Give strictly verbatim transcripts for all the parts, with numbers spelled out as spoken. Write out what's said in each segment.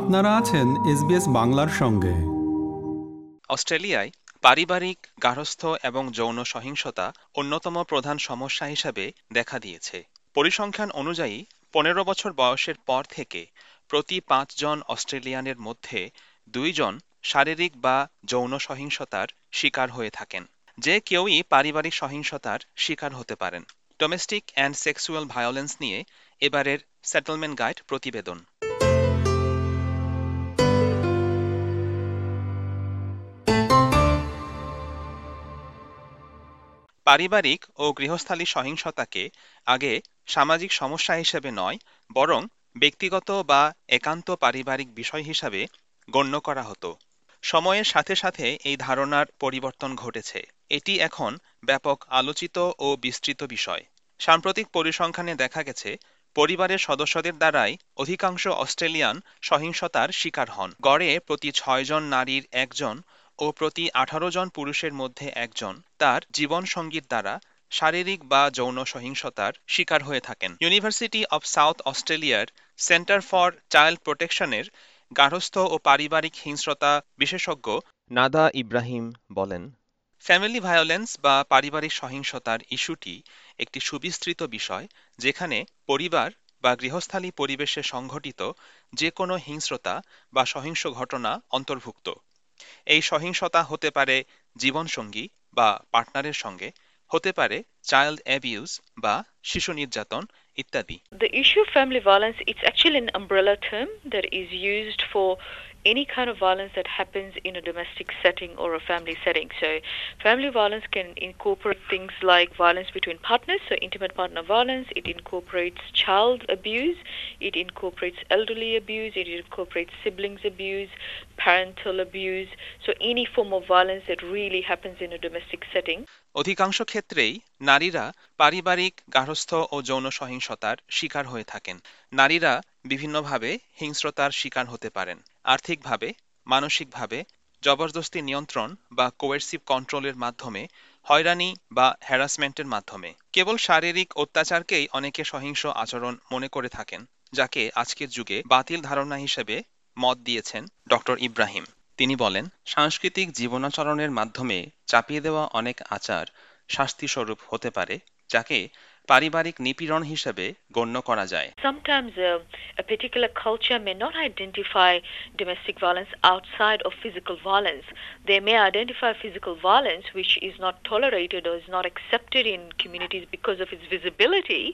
আপনারা আছেন S B S বাংলার সঙ্গে। অস্ট্রেলিয়ায় পারিবারিক, গার্হস্থ্য এবং যৌন সহিংসতা অন্যতম প্রধান সমস্যা হিসাবে দেখা দিয়েছে। পরিসংখ্যান অনুযায়ী পনেরো বছর বয়সের পর থেকে প্রতি পাঁচজন অস্ট্রেলিয়ানের মধ্যে দুইজন শারীরিক বা যৌন সহিংসতার শিকার হয়ে থাকেন। যে কেউই পারিবারিক সহিংসতার শিকার হতে পারেন। ডোমেস্টিক অ্যান্ড সেক্সুয়াল ভায়োলেন্স নিয়ে এবারের সেটেলমেন্ট গাইড প্রতিবেদন। পারিবারিক ও গৃহস্থালী সহিংসতাকে আগে সামাজিক সমস্যা হিসেবে নয়, বরং ব্যক্তিগত বা একান্ত পারিবারিক বিষয় হিসাবে গণ্য করা হতো। সময়ের সাথে সাথে এই ধারণার পরিবর্তন ঘটেছে। এটি এখন ব্যাপক আলোচিত ও বিস্তৃত বিষয়। সাম্প্রতিক পরিসংখ্যানে দেখা গেছে, পরিবারের সদস্যদের দ্বারাই অধিকাংশ অস্ট্রেলিয়ান সহিংসতার শিকার হন। গড়ে প্রতি ছয় জন নারীর একজন ও প্রতি আঠারো জন পুরুষের মধ্যে একজন তার জীবনসঙ্গীর দ্বারা শারীরিক বা যৌন সহিংসতার শিকার হয়ে থাকেন। ইউনিভার্সিটি অব সাউথ অস্ট্রেলিয়ার সেন্টার ফর চাইল্ড প্রোটেকশনের গার্হস্থ্য ও পারিবারিক হিংস্রতা বিশেষজ্ঞ নাদা ইব্রাহিম বলেন, ফ্যামিলি ভায়োলেন্স বা পারিবারিক সহিংসতার ইস্যুটি একটি সুবিস্তৃত বিষয়, যেখানে পরিবার বা গৃহস্থালী পরিবেশে সংঘটিত যে কোনো হিংস্রতা বা সহিংস ঘটনা অন্তর্ভুক্ত। এই সহিংসতা হতে পারে জীবনসঙ্গী বা পার্টনারের সঙ্গে, হতে পারে চাইল্ড অ্যাবিউজ বা শিশু নির্যাতন ইত্যাদি। The issue of family violence, it's actually an umbrella term that is used for any kind of violence that happens in a domestic setting or a family setting. So family violence can incorporate things like violence between partners, so intimate partner violence, it incorporates child abuse, it incorporates elderly abuse, it incorporates siblings abuse, parental abuse, so any form of violence that really happens in a domestic setting. অধিকাংশ ক্ষেত্রেই নারীরা পারিবারিক, গার্হস্থ্য ও যৌন সহিংসতার শিকার হয়ে থাকেন। নারীরা বিভিন্নভাবে হিংস্রতার শিকার হতে পারেন। আর্থিকভাবে, মানসিকভাবে, জবরদস্তি নিয়ন্ত্রণ বা কোয়েরসিভ কন্ট্রোলের মাধ্যমে, হয়রানি বা হ্যারাসমেন্টের মাধ্যমে। কেবল শারীরিক অত্যাচারকেই অনেকে সহিংস আচরণ মনে করে থাকেন, যাকে আজকের যুগে বাতিল ধারণা হিসেবে মত দিয়েছেন ডক্টর ইব্রাহিম। তিনি বলেন, সাংস্কৃতিক জীবনাচরণের মাধ্যমে চাপিয়ে দেওয়া অনেক আচার শাস্তিস্বরূপ হতে পারে, যাকে পারিবারিক নিপীড়ন হিসেবে গণ্য করা যায়। Sometimes a particular culture may not identify domestic violence outside of physical violence. They may identify physical violence which is not tolerated or is not accepted in communities because of its visibility,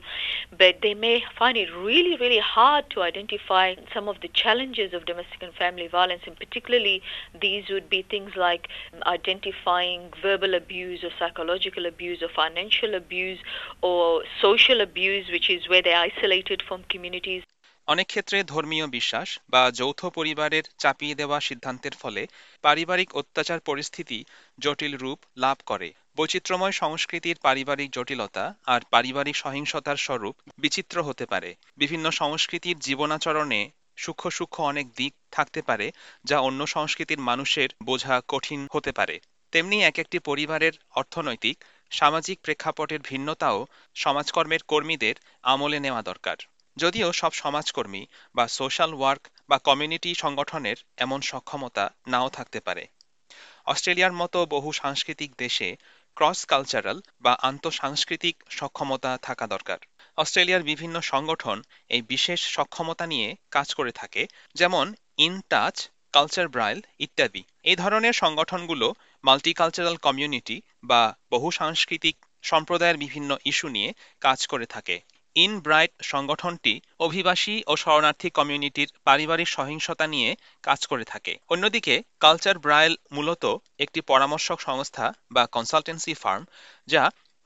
but they may find it really, really hard to identify some of the challenges of domestic and family violence, and particularly these would be things like identifying verbal abuse or psychological abuse or financial abuse or social abuse, which is where they are isolated from communities. অনেক ক্ষেত্রে ধর্মীয় বিশ্বাস বা যৌথ পরিবারের চাপিয়ে দেওয়া সিদ্ধান্তের ফলে পারিবারিক অত্যাচার পরিস্থিতি জটিল রূপ লাভ করে। বৈচিত্র্যময় সংস্কৃতির পারিবারিক জটিলতা আর পারিবারিক সহিংসতার স্বরূপ বিচিত্র হতে পারে। বিভিন্ন সংস্কৃতির জীবনাচরণে সূক্ষ্ম সূক্ষ্ম অনেক দিক থাকতে পারে, যা অন্য সংস্কৃতির মানুষের বোঝা কঠিন হতে পারে। তেমনি এক একটি পরিবারের অর্থনৈতিক, সামাজিক প্রেক্ষাপটের ভিন্নতাও সমাজকর্মের কর্মীদের আমলে নেওয়া দরকার। যদিও সব সমাজকর্মী বা সোশ্যাল ওয়ার্ক বা কমিউনিটি সংগঠনের এমন সক্ষমতা নাও থাকতে পারে। অস্ট্রেলিয়ার মতো বহু সাংস্কৃতিক দেশে ক্রস কালচারাল বা আন্তঃসাংস্কৃতিক সক্ষমতা থাকা দরকার। অস্ট্রেলিয়ার বিভিন্ন সংগঠন এই বিশেষ সক্ষমতা নিয়ে কাজ করে থাকে, যেমন ইনটাচ, কালচার ব্রাইল ইত্যাদি। এই ধরনের সংগঠনগুলো মাল্টিকালচারাল কমিউনিটি বা বহুসাংস্কৃতিক সম্প্রদায়ের বিভিন্ন ইস্যু নিয়ে কাজ করে থাকে। ইন ব্রাইট সংগঠনটি অভিবাসী ও শরণার্থী কমিউনিটির পারিবারিক সহিংসতা নিয়ে কাজ করে থাকে। অন্যদিকে কালচার ব্রাইল মূলত একটি পরামর্শক সংস্থা বা কনসালটেন্সি ফার্ম, যা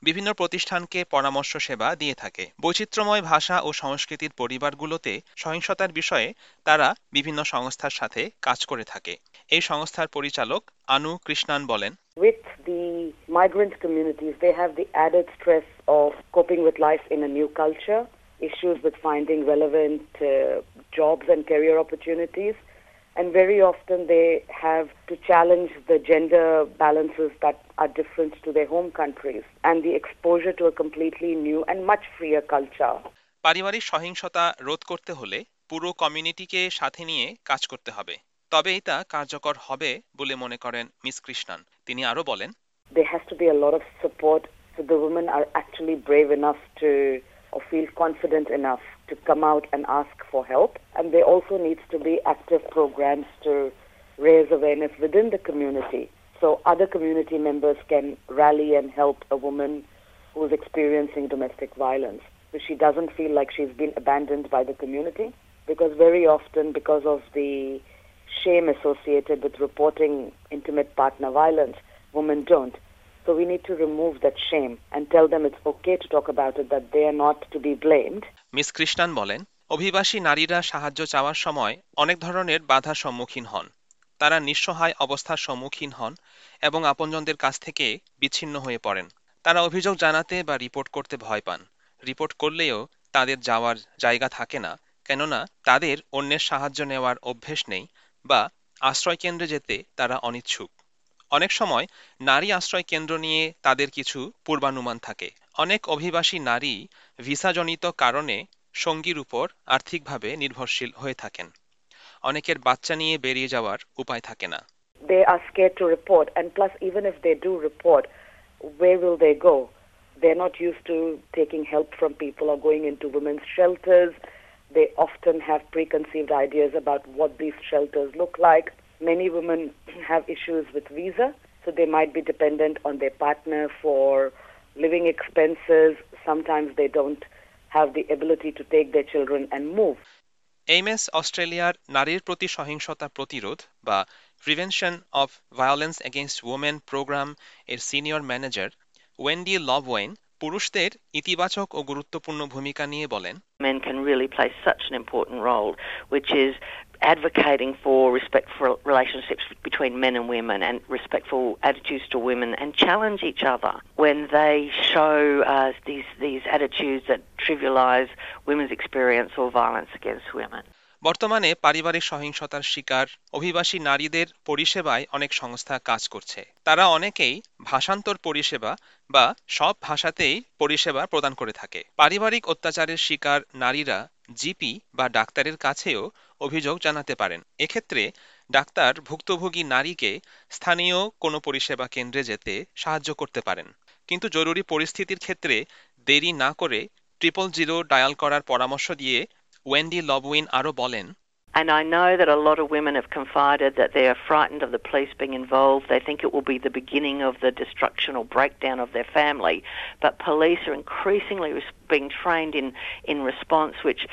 বিভিন্ন প্রতিষ্ঠানকে পরামর্শ সেবা দিয়ে থাকে। বৈচিত্র্যময় ভাষা ও সংস্কৃতির পরিবারগুলোতে সহিংসতার বিষয়ে তারা বিভিন্ন সংস্থার সাথে কাজ করে থাকে। এই সংস্থার পরিচালক আনু কৃষ্ণান বলেন, With the migrant communities, they have the added stress of coping with life in a new culture, issues with finding relevant uh, jobs and career opportunities, and very often they have to challenge the gender balances that are different to their home countries and the exposure to a completely new and much freer culture. পারিবারিক সহিংসতা রোধ করতে হলে পুরো কমিউনিটিকে সাথে নিয়ে কাজ করতে হবে, তবেই তা কার্যকর হবে বলে মনে করেন মিস কৃষ্ণন। তিনি আরো বলেন, there has to be a lot of support so the women are actually brave enough to or feel confident enough to come out and ask for help, and there also needs to be active programs to raise awareness within the community so other community members can rally and help a woman who is experiencing domestic violence, so she doesn't feel like she's been abandoned by the community, because very often because of the shame associated with reporting intimate partner violence, women don't. So we need to remove that shame and tell them it's okay to talk about it, that they are not to be blamed. Miss Krishnan বলেন, অভিবাসী নারীরা সাহায্য চাওয়ার সময় অনেক ধরনের বাধার সম্মুখীন হন। তারা নিঃসহায় অবস্থার সম্মুখীন হন এবং আপনজনদের কাছ থেকে বিচ্ছিন্ন হয়ে পড়েন। তারা অভিযোগ জানাতে বা রিপোর্ট করতে ভয় পান। রিপোর্ট করলেও তাদের যাওয়ার জায়গা থাকে না, কেননা তাদের অন্যের সাহায্য নেওয়ার অভ্যেস নেই বা আশ্রয় কেন্দ্রে যেতে তারা অনিচ্ছুক। অনেক সময় নারী আশ্রয় কেন্দ্র নিয়ে তাদের কিছু পূর্বানুমান থাকে। অনেক অভিবাসী নারী ভিসাজনিত কারণে সঙ্গীর উপর আর্থিকভাবে নির্ভরশীল হয়ে থাকেন। অনেকের বাচ্চা নিয়ে বেরিয়ে যাওয়ার উপায় থাকে না। They are scared to report, and plus even if they do report, where will they go? They're not used to taking help from people or going into women's shelters. They often have preconceived ideas about what these shelters look like. Many women have issues with visa, so they might be dependent on their partner for living expenses. Sometimes they don't have the ability to take their children and move. A M E S অস্ট্রেলিয়ার নারীর প্রতি সহিংসতা প্রতিরোধ বা Prevention of Violence Against Women programme এর senior manager Wendy লভওয়েন পুরুষদের ইতিবাচক ও গুরুত্বপূর্ণ ভূমিকা নিয়ে বলেন, Men can really play such an important role, which is advocating for respectful relationships between men and women and respectful attitudes to women, and challenge each other when they show uh, these these attitudes that trivialize women's experience or violence against women. বর্তমানে পারিবারিক সহিংসতার শিকার অভিবাসী নারীদের পরিষেবায় অনেক সংস্থা কাজ করছে। তারা অনেকেই ভাষান্তর পরিষেবা বা সব ভাষাতেই পরিষেবা প্রদান করে থাকে। পারিবারিক অত্যাচারের শিকার নারীরা জিপি বা ডাক্তারের কাছেও অভিযোগ জানাতে পারেন। এক্ষেত্রে ডাক্তার ভুক্তভোগী নারীকে স্থানীয় কোনো পরিষেবা কেন্দ্রে যেতে সাহায্য করতে পারেন। কিন্তু জরুরি পরিস্থিতির ক্ষেত্রে দেরি না করে ট্রিপল জিরো ডায়াল করার পরামর্শ দিয়ে Wendy Lovewin আরো বলেন, And I know that a lot of women have confided that they are frightened of the police being involved. They think it will be the beginning of the destruction or breakdown of their family. But police are increasingly being trained in in response, which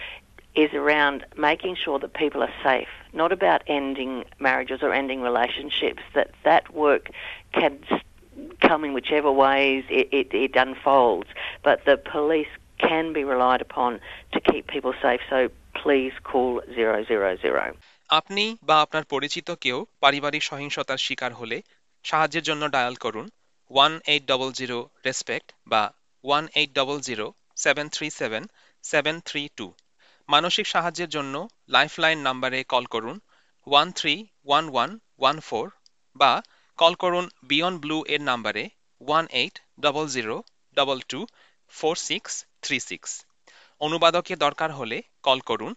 is around making sure that people are safe, not about ending marriages or ending relationships. That that work can come in whichever ways it it, it unfolds. But the police can be relied upon to keep people safe, so please call zero zero zero. আপনি বা আপনার পরিচিত কেউ পারিবারিক সহিংসতার শিকার হলে সাহায্যের জন্য ডায়াল করুন one eight zero zero respect বা one eight zero zero seven three seven seven three two। মানসিক সাহায্যের জন্য লাইফলাইন নম্বরে কল করুন one three one one one four বা কল করুন বিয়ন্ড ব্লু এর নম্বরে one eight zero zero two two four six three six। অনুবাদকের দরকার হলে কল করুন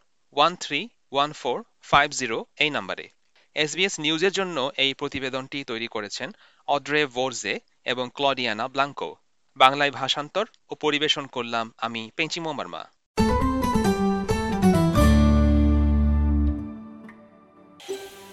one three one four five zero এই নম্বরে। এস বি এস নিউজের জন্য এই প্রতিবেদনটি তৈরি করেছেন অড্রে ভোরজে এবং ক্লডিয়ানা ব্লাঙ্কো। বাংলায় ভাষান্তর ও পরিবেশন করলাম আমি পেঞ্চি মোমারমা।